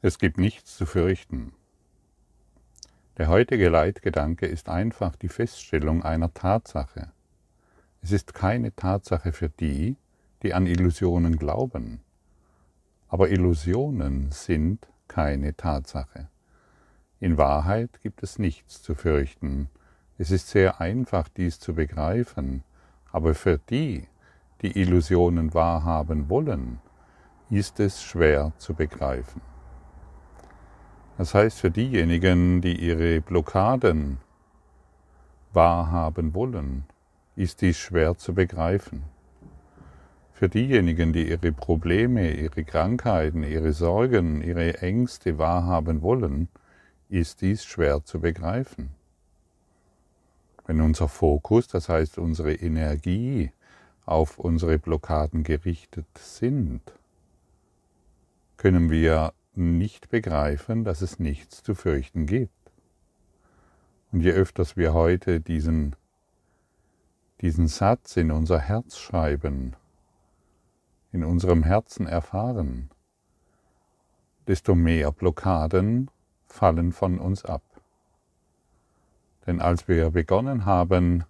Es gibt nichts zu fürchten. Der heutige Leitgedanke ist einfach die Feststellung einer Tatsache. Es ist keine Tatsache für die, die an Illusionen glauben. Aber Illusionen sind keine Tatsache. In Wahrheit gibt es nichts zu fürchten. Es ist sehr einfach, dies zu begreifen. Aber für die, die Illusionen wahrhaben wollen, ist es schwer zu begreifen. Das heißt, für diejenigen, die ihre Blockaden wahrhaben wollen, ist dies schwer zu begreifen. Für diejenigen, die ihre Probleme, ihre Krankheiten, ihre Sorgen, ihre Ängste wahrhaben wollen, ist dies schwer zu begreifen. Wenn unser Fokus, das heißt unsere Energie, auf unsere Blockaden gerichtet sind, können wir nicht begreifen, dass es nichts zu fürchten gibt. Und je öfters wir heute diesen Satz in unser Herz schreiben, in unserem Herzen erfahren, desto mehr Blockaden fallen von uns ab. Denn als wir begonnen haben,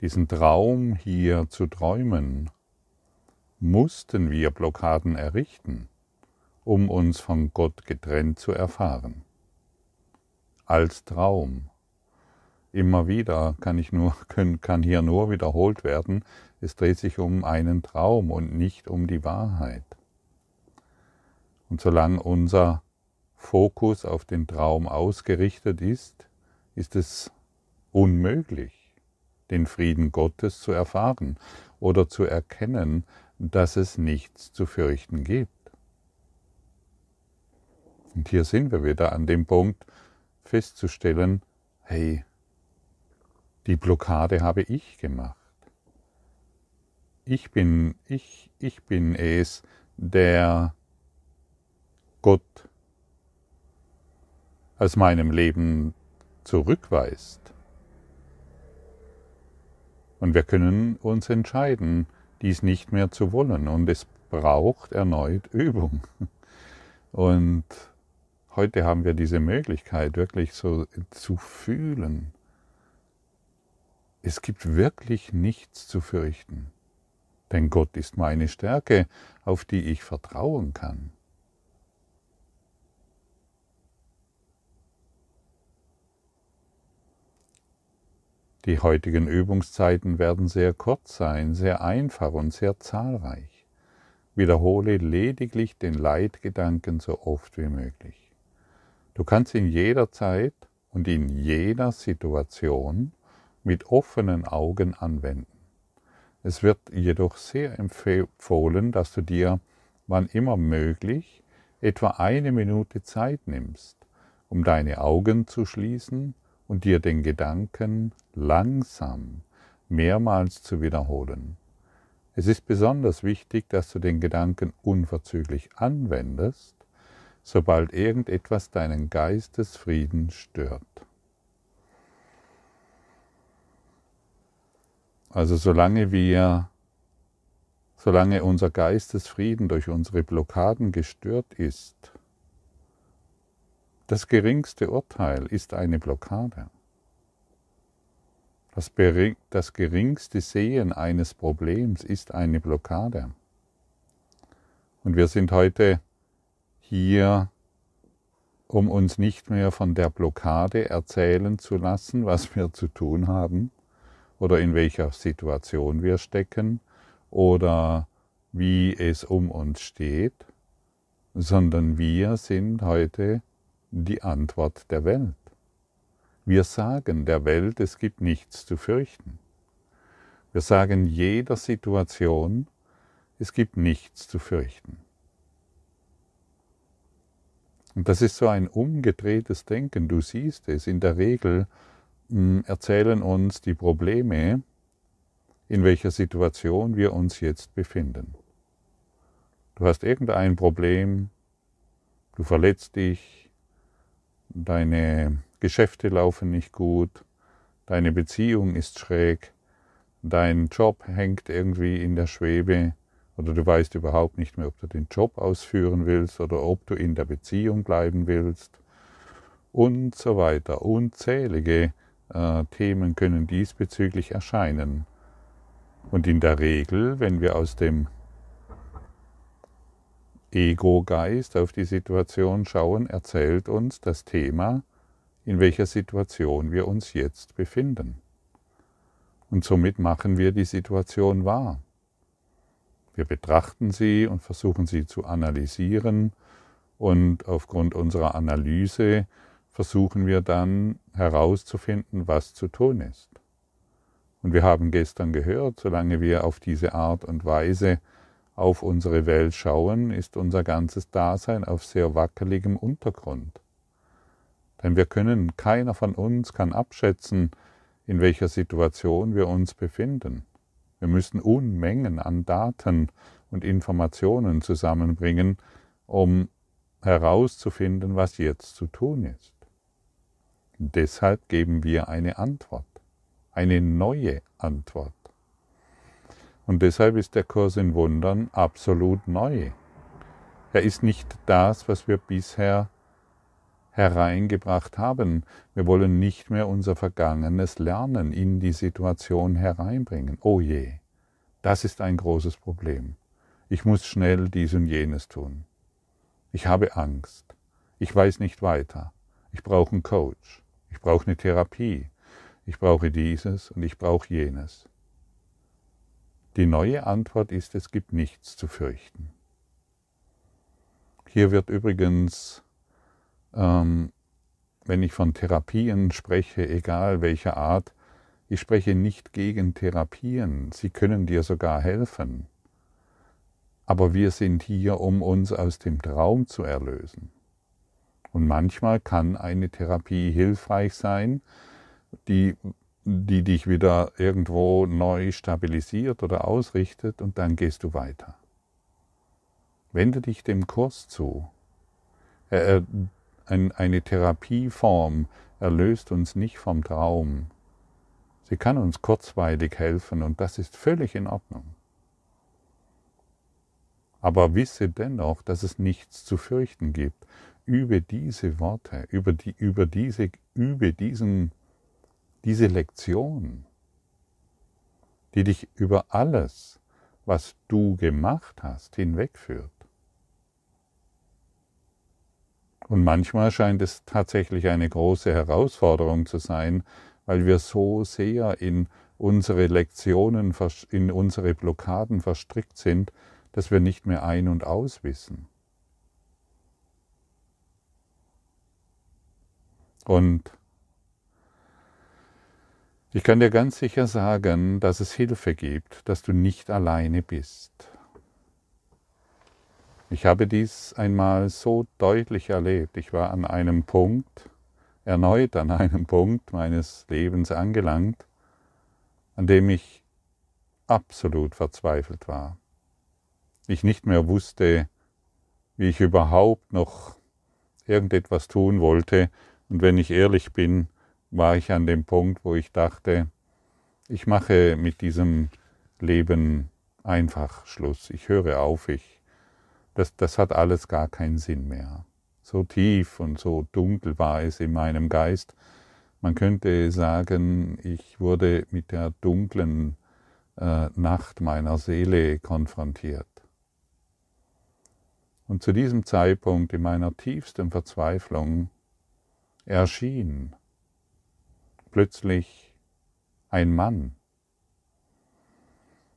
diesen Traum hier zu träumen, mussten wir Blockaden errichten, um uns von Gott getrennt zu erfahren. Als Traum. Immer wieder kann hier nur wiederholt werden, es dreht sich um einen Traum und nicht um die Wahrheit. Und solange unser Fokus auf den Traum ausgerichtet ist, ist es unmöglich, den Frieden Gottes zu erfahren oder zu erkennen, dass es nichts zu fürchten gibt. Und hier sind wir wieder an dem Punkt, festzustellen, hey, die Blockade habe ich gemacht. Ich bin es, der Gott aus meinem Leben zurückweist. Und wir können uns entscheiden, dies nicht mehr zu wollen. Und es braucht erneut Übung. Und heute haben wir diese Möglichkeit, wirklich so zu fühlen. Es gibt wirklich nichts zu fürchten, denn Gott ist meine Stärke, auf die ich vertrauen kann. Die heutigen Übungszeiten werden sehr kurz sein, sehr einfach und sehr zahlreich. Wiederhole lediglich den Leitgedanken so oft wie möglich. Du kannst in jeder Zeit und in jeder Situation mit offenen Augen anwenden. Es wird jedoch sehr empfohlen, dass du dir, wann immer möglich, etwa 1 Minute Zeit nimmst, um deine Augen zu schließen und dir den Gedanken langsam mehrmals zu wiederholen. Es ist besonders wichtig, dass du den Gedanken unverzüglich anwendest, sobald irgendetwas deinen Geistesfrieden stört. Also solange unser Geistesfrieden durch unsere Blockaden gestört ist, das geringste Urteil ist eine Blockade. Das geringste Sehen eines Problems ist eine Blockade. Und wir sind heute hier, um uns nicht mehr von der Blockade erzählen zu lassen, was wir zu tun haben oder in welcher Situation wir stecken oder wie es um uns steht, sondern wir sind heute die Antwort der Welt. Wir sagen der Welt, es gibt nichts zu fürchten. Wir sagen jeder Situation, es gibt nichts zu fürchten. Und das ist so ein umgedrehtes Denken, du siehst es. In der Regel erzählen uns die Probleme, in welcher Situation wir uns jetzt befinden. Du hast irgendein Problem, du verletzt dich, deine Geschäfte laufen nicht gut, deine Beziehung ist schräg, dein Job hängt irgendwie in der Schwebe oder du weißt überhaupt nicht mehr, ob du den Job ausführen willst oder ob du in der Beziehung bleiben willst und so weiter. Unzählige Themen können diesbezüglich erscheinen. Und in der Regel, wenn wir aus dem Ego-Geist auf die Situation schauen, erzählt uns das Thema, in welcher Situation wir uns jetzt befinden. Und somit machen wir die Situation wahr. Wir betrachten sie und versuchen sie zu analysieren, und aufgrund unserer Analyse versuchen wir dann herauszufinden, was zu tun ist. Und wir haben gestern gehört, solange wir auf diese Art und Weise auf unsere Welt schauen, ist unser ganzes Dasein auf sehr wackeligem Untergrund. Denn keiner von uns kann abschätzen, in welcher Situation wir uns befinden. Wir müssen Unmengen an Daten und Informationen zusammenbringen, um herauszufinden, was jetzt zu tun ist. Und deshalb geben wir eine Antwort, eine neue Antwort. Und deshalb ist der Kurs in Wundern absolut neu. Er ist nicht das, was wir bisher hereingebracht haben. Wir wollen nicht mehr unser vergangenes Lernen in die Situation hereinbringen. Oh je, das ist ein großes Problem. Ich muss schnell dies und jenes tun. Ich habe Angst. Ich weiß nicht weiter. Ich brauche einen Coach. Ich brauche eine Therapie. Ich brauche dieses und ich brauche jenes. Die neue Antwort ist, es gibt nichts zu fürchten. Hier wird übrigens, wenn ich von Therapien spreche, egal welcher Art, ich spreche nicht gegen Therapien, sie können dir sogar helfen. Aber wir sind hier, um uns aus dem Traum zu erlösen. Und manchmal kann eine Therapie hilfreich sein, die dich wieder irgendwo neu stabilisiert oder ausrichtet, und dann gehst du weiter. Wende dich dem Kurs zu. Eine Therapieform erlöst uns nicht vom Traum. Sie kann uns kurzweilig helfen, und das ist völlig in Ordnung. Aber wisse dennoch, dass es nichts zu fürchten gibt. Übe diese Worte, diese Lektion, die dich über alles, was du gemacht hast, hinwegführt. Und manchmal scheint es tatsächlich eine große Herausforderung zu sein, weil wir so sehr in unsere Lektionen, in unsere Blockaden verstrickt sind, dass wir nicht mehr ein- und aus wissen. Und ich kann dir ganz sicher sagen, dass es Hilfe gibt, dass du nicht alleine bist. Ich habe dies einmal so deutlich erlebt. Ich war erneut an einem Punkt meines Lebens angelangt, an dem ich absolut verzweifelt war. Ich nicht mehr wusste, wie ich überhaupt noch irgendetwas tun wollte. Und wenn ich ehrlich bin, war ich an dem Punkt, wo ich dachte, ich mache mit diesem Leben einfach Schluss, ich höre auf, das hat alles gar keinen Sinn mehr. So tief und so dunkel war es in meinem Geist. Man könnte sagen, ich wurde mit der dunklen Nacht meiner Seele konfrontiert. Und zu diesem Zeitpunkt in meiner tiefsten Verzweiflung erschien plötzlich ein Mann.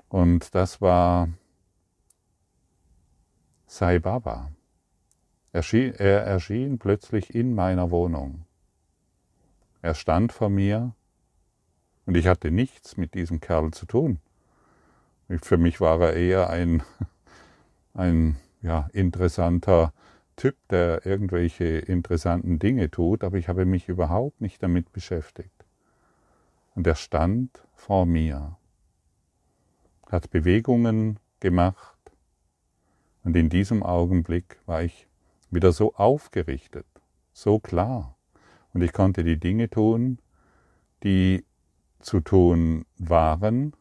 Und das war Sai Baba. Er erschien plötzlich in meiner Wohnung. Er stand vor mir, und ich hatte nichts mit diesem Kerl zu tun. Für mich war er eher ein interessanter Typ, der irgendwelche interessanten Dinge tut, aber ich habe mich überhaupt nicht damit beschäftigt. Und er stand vor mir, hat Bewegungen gemacht, und in diesem Augenblick war ich wieder so aufgerichtet, so klar, und ich konnte die Dinge tun, die zu tun waren,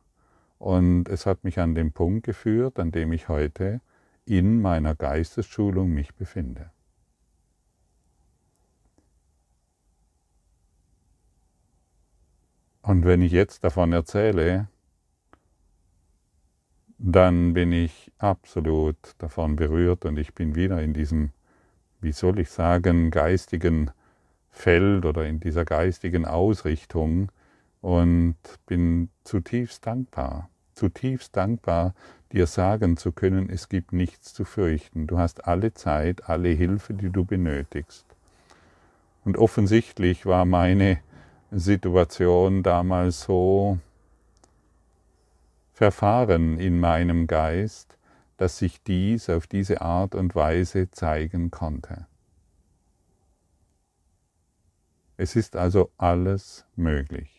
Und es hat mich an den Punkt geführt, an dem ich heute in meiner Geistesschulung mich befinde. Und wenn ich jetzt davon erzähle, dann bin ich absolut davon berührt und ich bin wieder in diesem, wie soll ich sagen, geistigen Feld oder in dieser geistigen Ausrichtung und bin zutiefst dankbar, dir sagen zu können, es gibt nichts zu fürchten. Du hast alle Zeit, alle Hilfe, die du benötigst. Und offensichtlich war meine Situation damals so verfahren in meinem Geist, dass sich dies auf diese Art und Weise zeigen konnte. Es ist also alles möglich.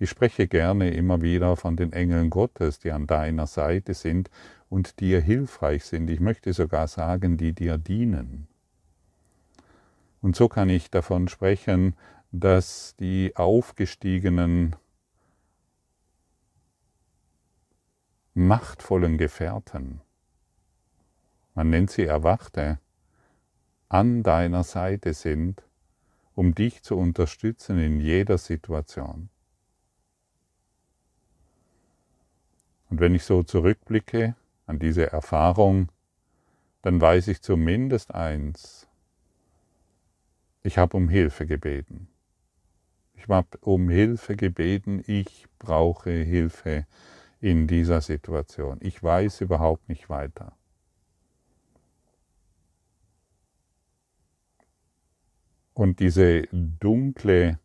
Ich spreche gerne immer wieder von den Engeln Gottes, die an deiner Seite sind und dir hilfreich sind. Ich möchte sogar sagen, die dir dienen. Und so kann ich davon sprechen, dass die aufgestiegenen, machtvollen Gefährten, man nennt sie Erwachte, an deiner Seite sind, um dich zu unterstützen in jeder Situation. Und wenn ich so zurückblicke an diese Erfahrung, dann weiß ich zumindest eins: Ich habe um Hilfe gebeten. Ich habe um Hilfe gebeten, ich brauche Hilfe in dieser Situation. Ich weiß überhaupt nicht weiter. Und diese dunkle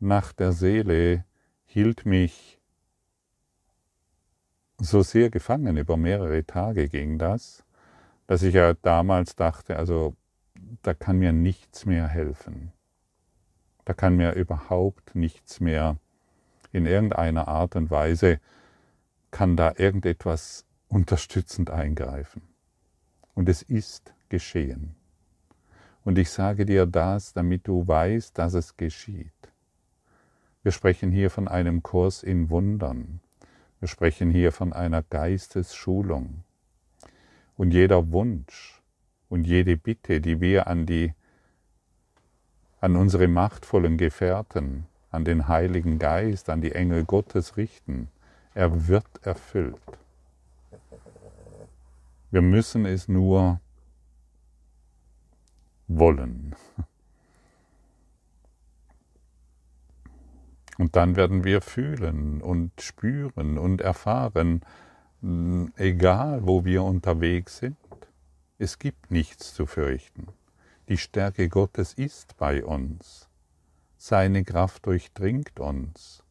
Nacht der Seele hielt mich so sehr gefangen, über mehrere Tage ging das, dass ich ja damals dachte, also da kann mir nichts mehr helfen. Da kann mir überhaupt nichts mehr in irgendeiner Art und Weise, kann da irgendetwas unterstützend eingreifen. Und es ist geschehen. Und ich sage dir das, damit du weißt, dass es geschieht. Wir sprechen hier von einem Kurs in Wundern. Wir sprechen hier von einer Geistesschulung. Und jeder Wunsch und jede Bitte, die wir an unsere machtvollen Gefährten, an den Heiligen Geist, an die Engel Gottes richten, er wird erfüllt. Wir müssen es nur wollen. Und dann werden wir fühlen und spüren und erfahren, egal wo wir unterwegs sind, es gibt nichts zu fürchten. Die Stärke Gottes ist bei uns. Seine Kraft durchdringt uns.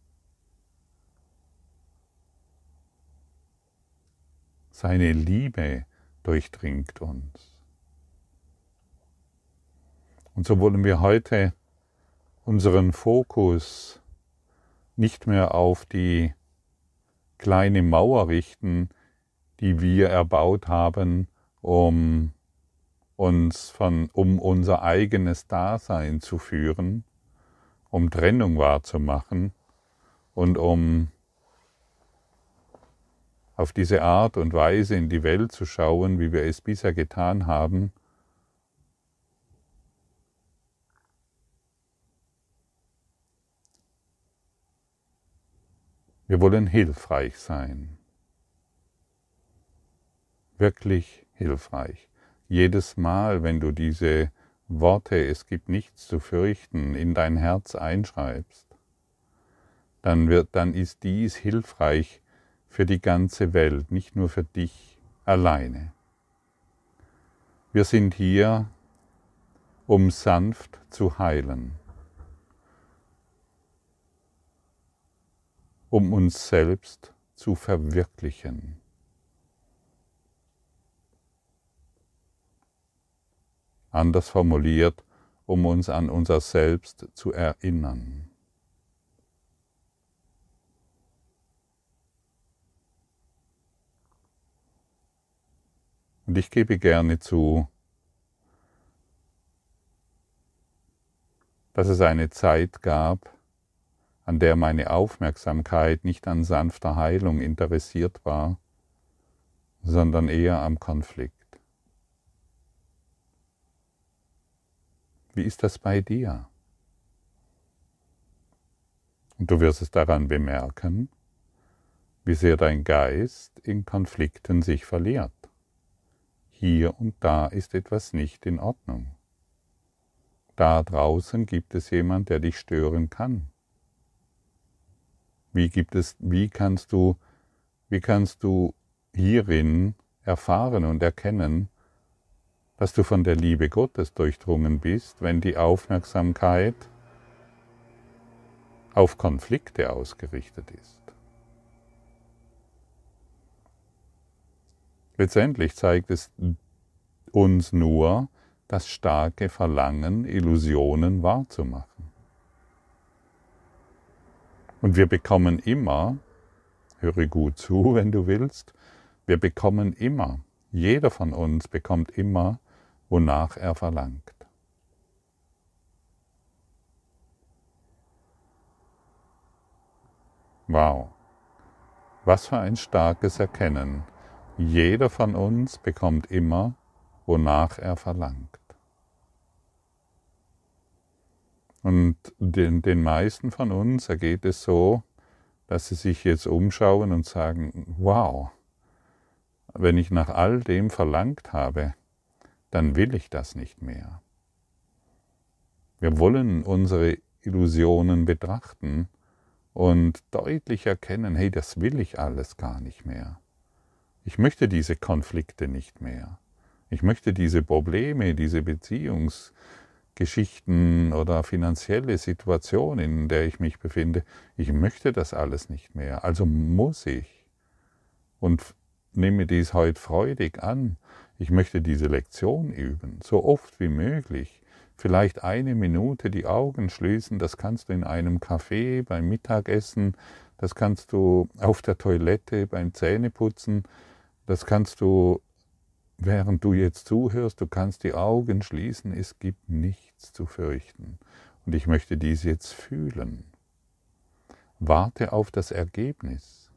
Seine Liebe durchdringt uns. Und so wollen wir heute unseren Fokus nicht mehr auf die kleine Mauer richten, die wir erbaut haben, um unser eigenes Dasein zu führen, um Trennung wahrzumachen und um auf diese Art und Weise in die Welt zu schauen, wie wir es bisher getan haben, wir wollen hilfreich sein. Wirklich hilfreich. Jedes Mal, wenn du diese Worte, es gibt nichts zu fürchten, in dein Herz einschreibst, dann ist dies hilfreich für die ganze Welt, nicht nur für dich alleine. Wir sind hier, um sanft zu heilen, um uns selbst zu verwirklichen. Anders formuliert, um uns an unser Selbst zu erinnern. Und ich gebe gerne zu, dass es eine Zeit gab, an der meine Aufmerksamkeit nicht an sanfter Heilung interessiert war, sondern eher am Konflikt. Wie ist das bei dir? Und du wirst es daran bemerken, wie sehr dein Geist in Konflikten sich verliert. Hier und da ist etwas nicht in Ordnung. Da draußen gibt es jemand, der dich stören kann. Wie kannst du hierin erfahren und erkennen, dass du von der Liebe Gottes durchdrungen bist, wenn die Aufmerksamkeit auf Konflikte ausgerichtet ist? Letztendlich zeigt es uns nur das starke Verlangen, Illusionen wahrzumachen. Und wir bekommen immer, höre gut zu, wenn du willst, wir bekommen immer, jeder von uns bekommt immer, wonach er verlangt. Wow, was für ein starkes Erkennen. Jeder von uns bekommt immer, wonach er verlangt. Und den meisten von uns ergeht es so, dass sie sich jetzt umschauen und sagen, wow, wenn ich nach all dem verlangt habe, dann will ich das nicht mehr. Wir wollen unsere Illusionen betrachten und deutlich erkennen, hey, das will ich alles gar nicht mehr. Ich möchte diese Konflikte nicht mehr. Ich möchte diese Probleme, diese Beziehungsgeschichten oder finanzielle Situation, in der ich mich befinde, ich möchte das alles nicht mehr. Also muss ich und nehme dies heute freudig an. Ich möchte diese Lektion üben, so oft wie möglich. Vielleicht eine Minute die Augen schließen, das kannst du in einem Café, beim Mittagessen, das kannst du auf der Toilette, beim Zähneputzen, das kannst du, während du jetzt zuhörst, du kannst die Augen schließen, es gibt nichts zu fürchten. Und ich möchte dies jetzt fühlen. Warte auf das Ergebnis.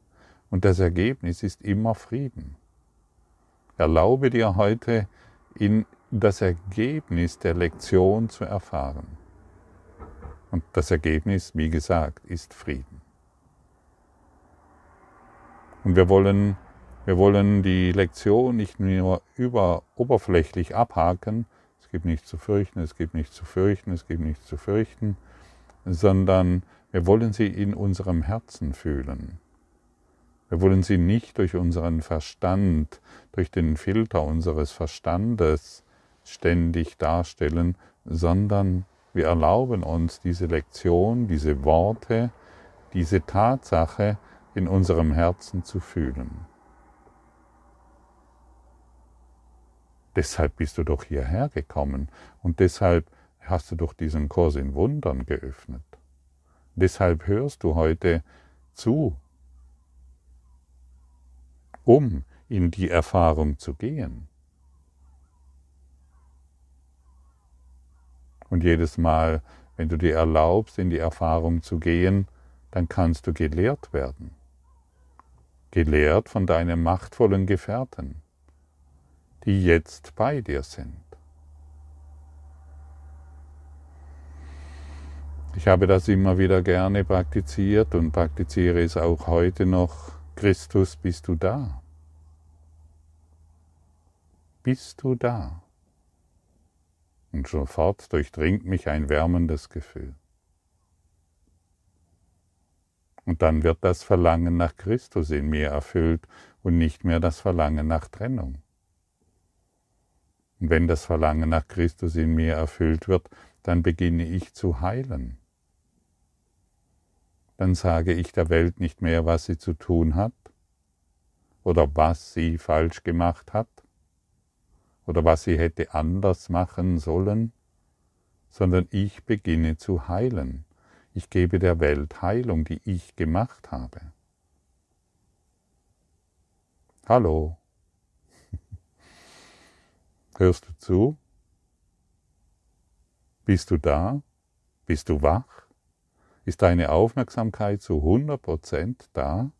Und das Ergebnis ist immer Frieden. Erlaube dir heute, in das Ergebnis der Lektion zu erfahren. Und das Ergebnis, wie gesagt, ist Frieden. Und wir wollen die Lektion nicht nur oberflächlich abhaken, es gibt nichts zu fürchten, es gibt nichts zu fürchten, es gibt nichts zu fürchten, sondern wir wollen sie in unserem Herzen fühlen. Wir wollen sie nicht durch unseren Verstand, durch den Filter unseres Verstandes ständig darstellen, sondern wir erlauben uns, diese Lektion, diese Worte, diese Tatsache in unserem Herzen zu fühlen. Deshalb bist du doch hierher gekommen und deshalb hast du doch diesen Kurs in Wundern geöffnet. Deshalb hörst du heute zu, um in die Erfahrung zu gehen. Und jedes Mal, wenn du dir erlaubst, in die Erfahrung zu gehen, dann kannst du gelehrt werden. Gelehrt von deinen machtvollen Gefährten, die jetzt bei dir sind. Ich habe das immer wieder gerne praktiziert und praktiziere es auch heute noch. Christus, bist du da? Bist du da? Und sofort durchdringt mich ein wärmendes Gefühl. Und dann wird das Verlangen nach Christus in mir erfüllt und nicht mehr das Verlangen nach Trennung. Und wenn das Verlangen nach Christus in mir erfüllt wird, dann beginne ich zu heilen. Dann sage ich der Welt nicht mehr, was sie zu tun hat oder was sie falsch gemacht hat oder was sie hätte anders machen sollen, sondern ich beginne zu heilen. Ich gebe der Welt Heilung, die ich gemacht habe. Hallo. Hörst du zu? Bist du da? Bist du wach? Ist deine Aufmerksamkeit zu 100% da?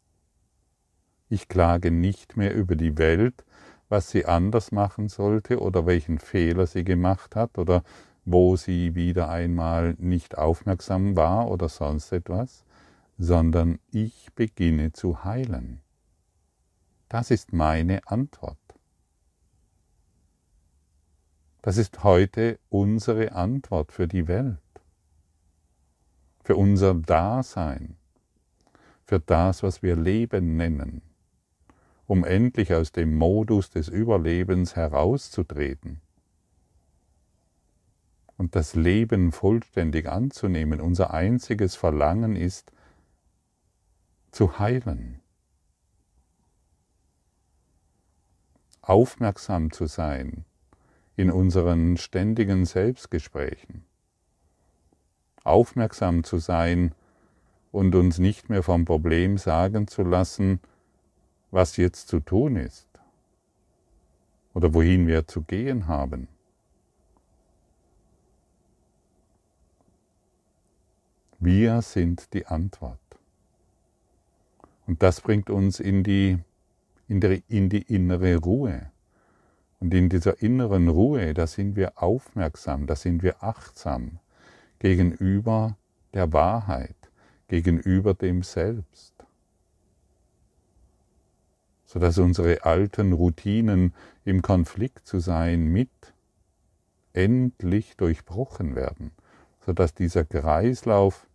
Ich klage nicht mehr über die Welt, was sie anders machen sollte oder welchen Fehler sie gemacht hat oder wo sie wieder einmal nicht aufmerksam war oder sonst etwas, sondern ich beginne zu heilen. Das ist meine Antwort. Das ist heute unsere Antwort für die Welt, für unser Dasein, für das, was wir Leben nennen, um endlich aus dem Modus des Überlebens herauszutreten und das Leben vollständig anzunehmen. Unser einziges Verlangen ist, zu heilen, aufmerksam zu sein in unseren ständigen Selbstgesprächen, aufmerksam zu sein und uns nicht mehr vom Problem sagen zu lassen, was jetzt zu tun ist oder wohin wir zu gehen haben. Wir sind die Antwort. Und das bringt uns in die innere Ruhe. Und in dieser inneren Ruhe, da sind wir aufmerksam, da sind wir achtsam gegenüber der Wahrheit, gegenüber dem Selbst, sodass unsere alten Routinen, im Konflikt zu sein mit, endlich durchbrochen werden, sodass dieser Kreislauf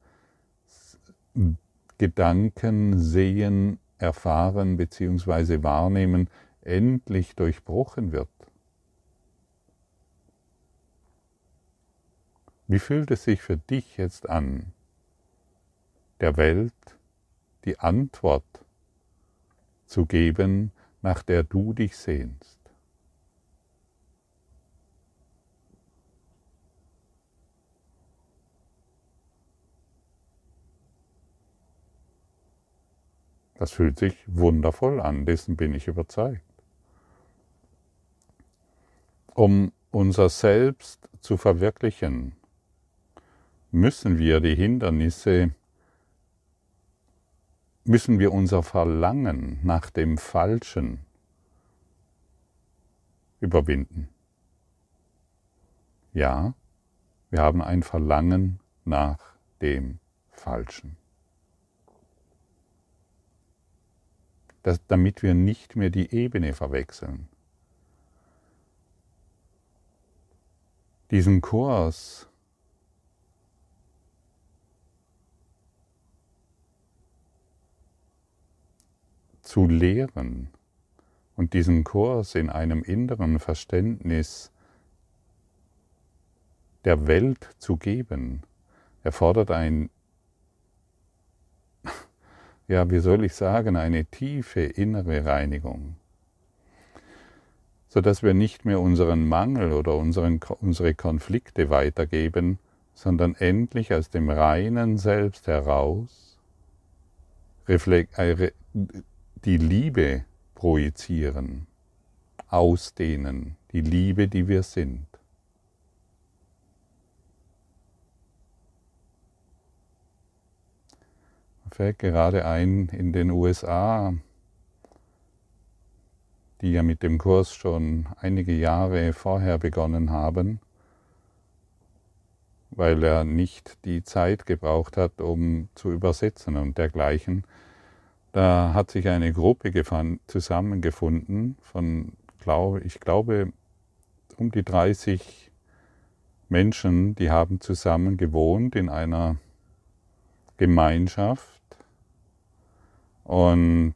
Gedanken, Sehen, Erfahren bzw. Wahrnehmen endlich durchbrochen wird. Wie fühlt es sich für dich jetzt an, der Welt die Antwort zu geben, nach der du dich sehnst? Das fühlt sich wundervoll an, dessen bin ich überzeugt. Um unser Selbst zu verwirklichen, müssen wir unser Verlangen nach dem Falschen überwinden. Ja, wir haben ein Verlangen nach dem Falschen. Damit wir nicht mehr die Ebene verwechseln. Diesen Kurs zu lehren und diesen Kurs in einem inneren Verständnis der Welt zu geben, erfordert eine tiefe innere Reinigung, sodass wir nicht mehr unseren Mangel oder unsere Konflikte weitergeben, sondern endlich aus dem reinen Selbst heraus die Liebe projizieren, ausdehnen, die Liebe, die wir sind. Fällt gerade ein, in den USA, die ja mit dem Kurs schon einige Jahre vorher begonnen haben, weil er nicht die Zeit gebraucht hat, um zu übersetzen und dergleichen. Da hat sich eine Gruppe zusammengefunden von, ich glaube, um die 30 Menschen, die haben zusammen gewohnt in einer Gemeinschaft und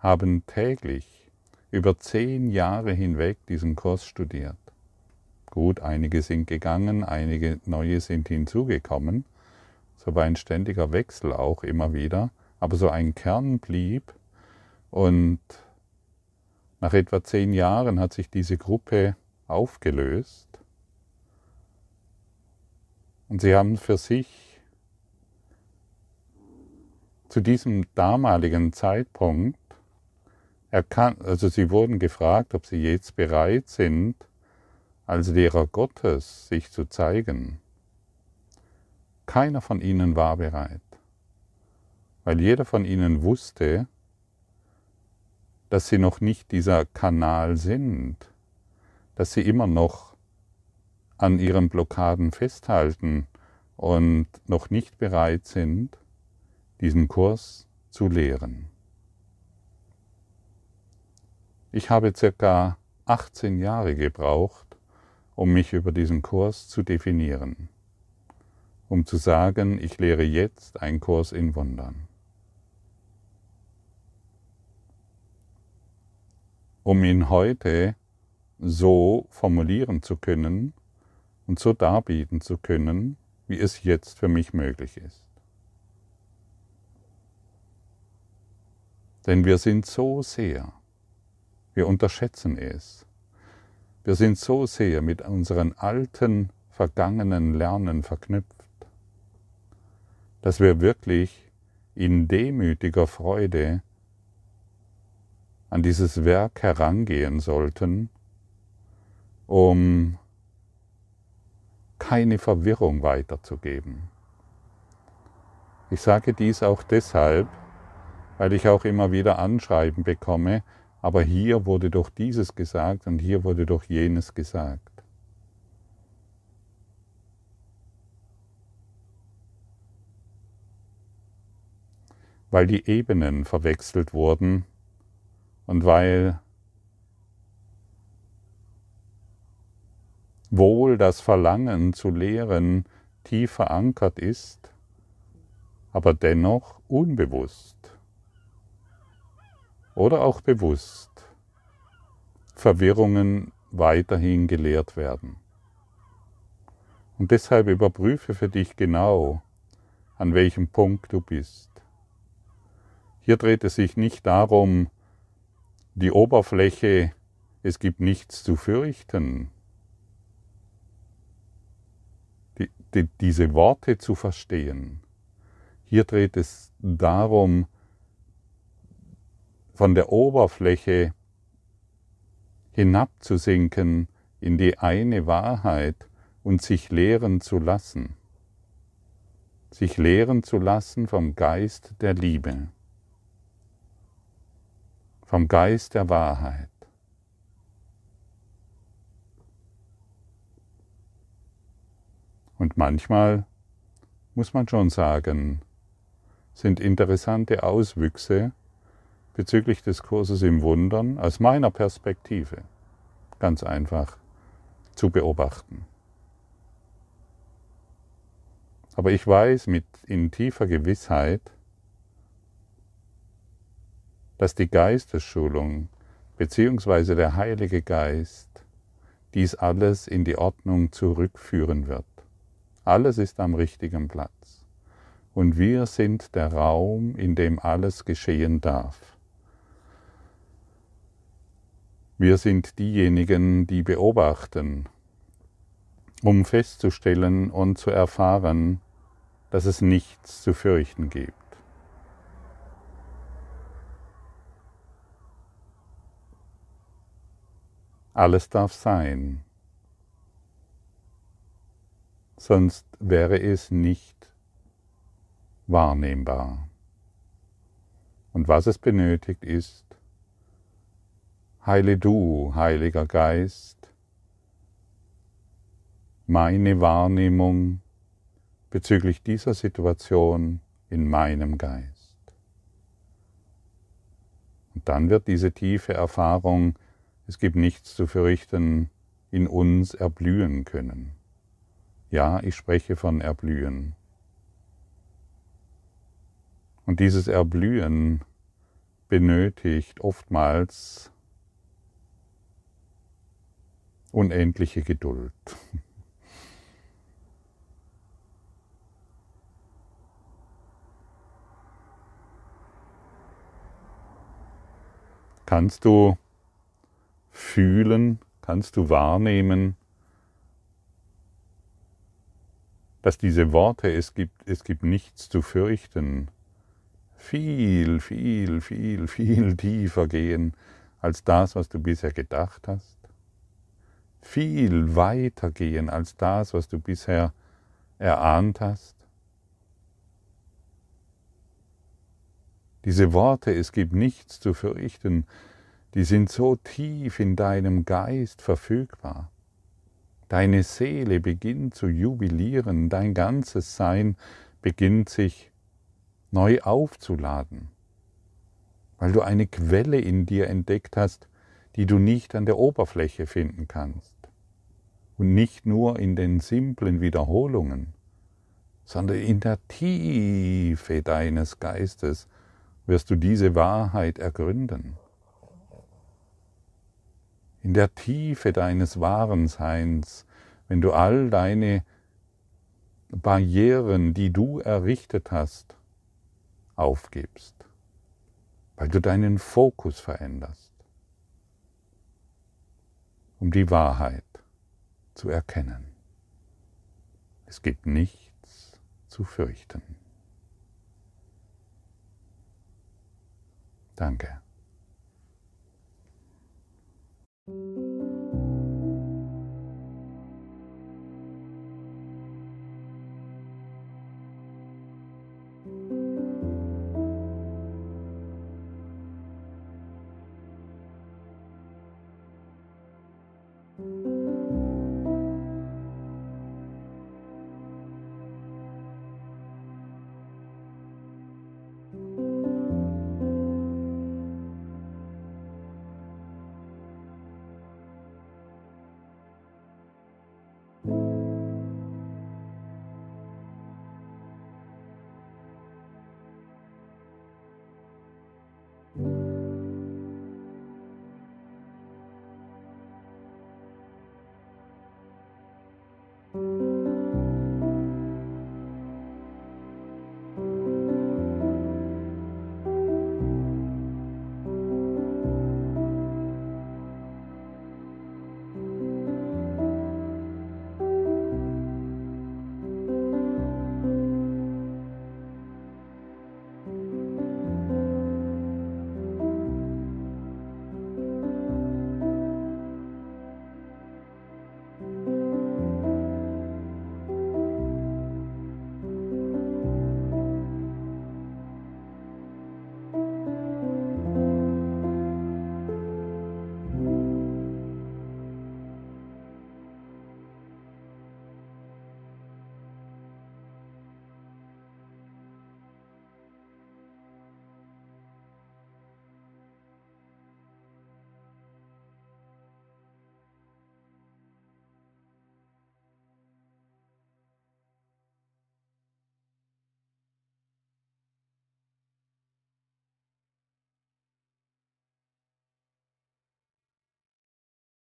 haben täglich über 10 Jahre hinweg diesen Kurs studiert. Gut, einige sind gegangen, einige neue sind hinzugekommen. So war ein ständiger Wechsel auch immer wieder, aber so ein Kern blieb. Und nach etwa 10 Jahren hat sich diese Gruppe aufgelöst und sie haben für sich zu diesem damaligen Zeitpunkt erkannt, also sie wurden gefragt, ob sie jetzt bereit sind, als Lehrer Gottes sich zu zeigen. Keiner von ihnen war bereit, weil jeder von ihnen wusste, dass sie noch nicht dieser Kanal sind, dass sie immer noch an ihren Blockaden festhalten und noch nicht bereit sind, diesen Kurs zu lehren. Ich habe ca. 18 Jahre gebraucht, um mich über diesen Kurs zu definieren, um zu sagen, ich lehre jetzt einen Kurs in Wundern. Um ihn heute so formulieren zu können und so darbieten zu können, wie es jetzt für mich möglich ist. Denn wir sind so sehr, wir unterschätzen es, wir sind so sehr mit unseren alten, vergangenen Lernen verknüpft, dass wir wirklich in demütiger Freude an dieses Werk herangehen sollten, um keine Verwirrung weiterzugeben. Ich sage dies auch deshalb, weil ich auch immer wieder Anschreiben bekomme, aber hier wurde doch dieses gesagt und hier wurde doch jenes gesagt. Weil die Ebenen verwechselt wurden und weil wohl das Verlangen zu lehren tief verankert ist, aber dennoch unbewusst oder auch bewusst Verwirrungen weiterhin gelehrt werden. Und deshalb überprüfe für dich genau, an welchem Punkt du bist. Hier dreht es sich nicht darum, die Oberfläche, es gibt nichts zu fürchten, diese Worte zu verstehen. Hier dreht es darum, von der Oberfläche hinabzusinken in die eine Wahrheit und sich lehren zu lassen. Sich lehren zu lassen vom Geist der Liebe. Vom Geist der Wahrheit. Und manchmal, muss man schon sagen, sind interessante Auswüchse bezüglich des Kurses im Wundern aus meiner Perspektive ganz einfach zu beobachten. Aber ich weiß in tiefer Gewissheit, dass die Geistesschulung bzw. der Heilige Geist dies alles in die Ordnung zurückführen wird. Alles ist am richtigen Platz. Und wir sind der Raum, in dem alles geschehen darf. Wir sind diejenigen, die beobachten, um festzustellen und zu erfahren, dass es nichts zu fürchten gibt. Alles darf sein, sonst wäre es nicht wahrnehmbar. Und was es benötigt ist, heile du, Heiliger Geist, meine Wahrnehmung bezüglich dieser Situation in meinem Geist. Und dann wird diese tiefe Erfahrung, es gibt nichts zu fürchten, in uns erblühen können. Ja, ich spreche von Erblühen. Und dieses Erblühen benötigt oftmals unendliche Geduld. Kannst du fühlen, kannst du wahrnehmen, dass diese Worte, es gibt nichts zu fürchten, viel, viel, viel, viel tiefer gehen als das, was du bisher gedacht hast, viel weiter gehen als das, was du bisher erahnt hast, Diese Worte, es gibt nichts zu fürchten, die sind so tief in deinem Geist verfügbar. Deine Seele beginnt zu jubilieren, dein ganzes Sein beginnt sich neu aufzuladen, weil du eine Quelle in dir entdeckt hast, die du nicht an der Oberfläche finden kannst und nicht nur in den simplen Wiederholungen, sondern in der Tiefe deines Geistes wirst du diese Wahrheit ergründen. In der Tiefe deines wahren Seins, wenn du all deine Barrieren, die du errichtet hast, aufgibst, weil du deinen Fokus veränderst, um die Wahrheit zu erkennen. Es gibt nichts zu fürchten. Danke.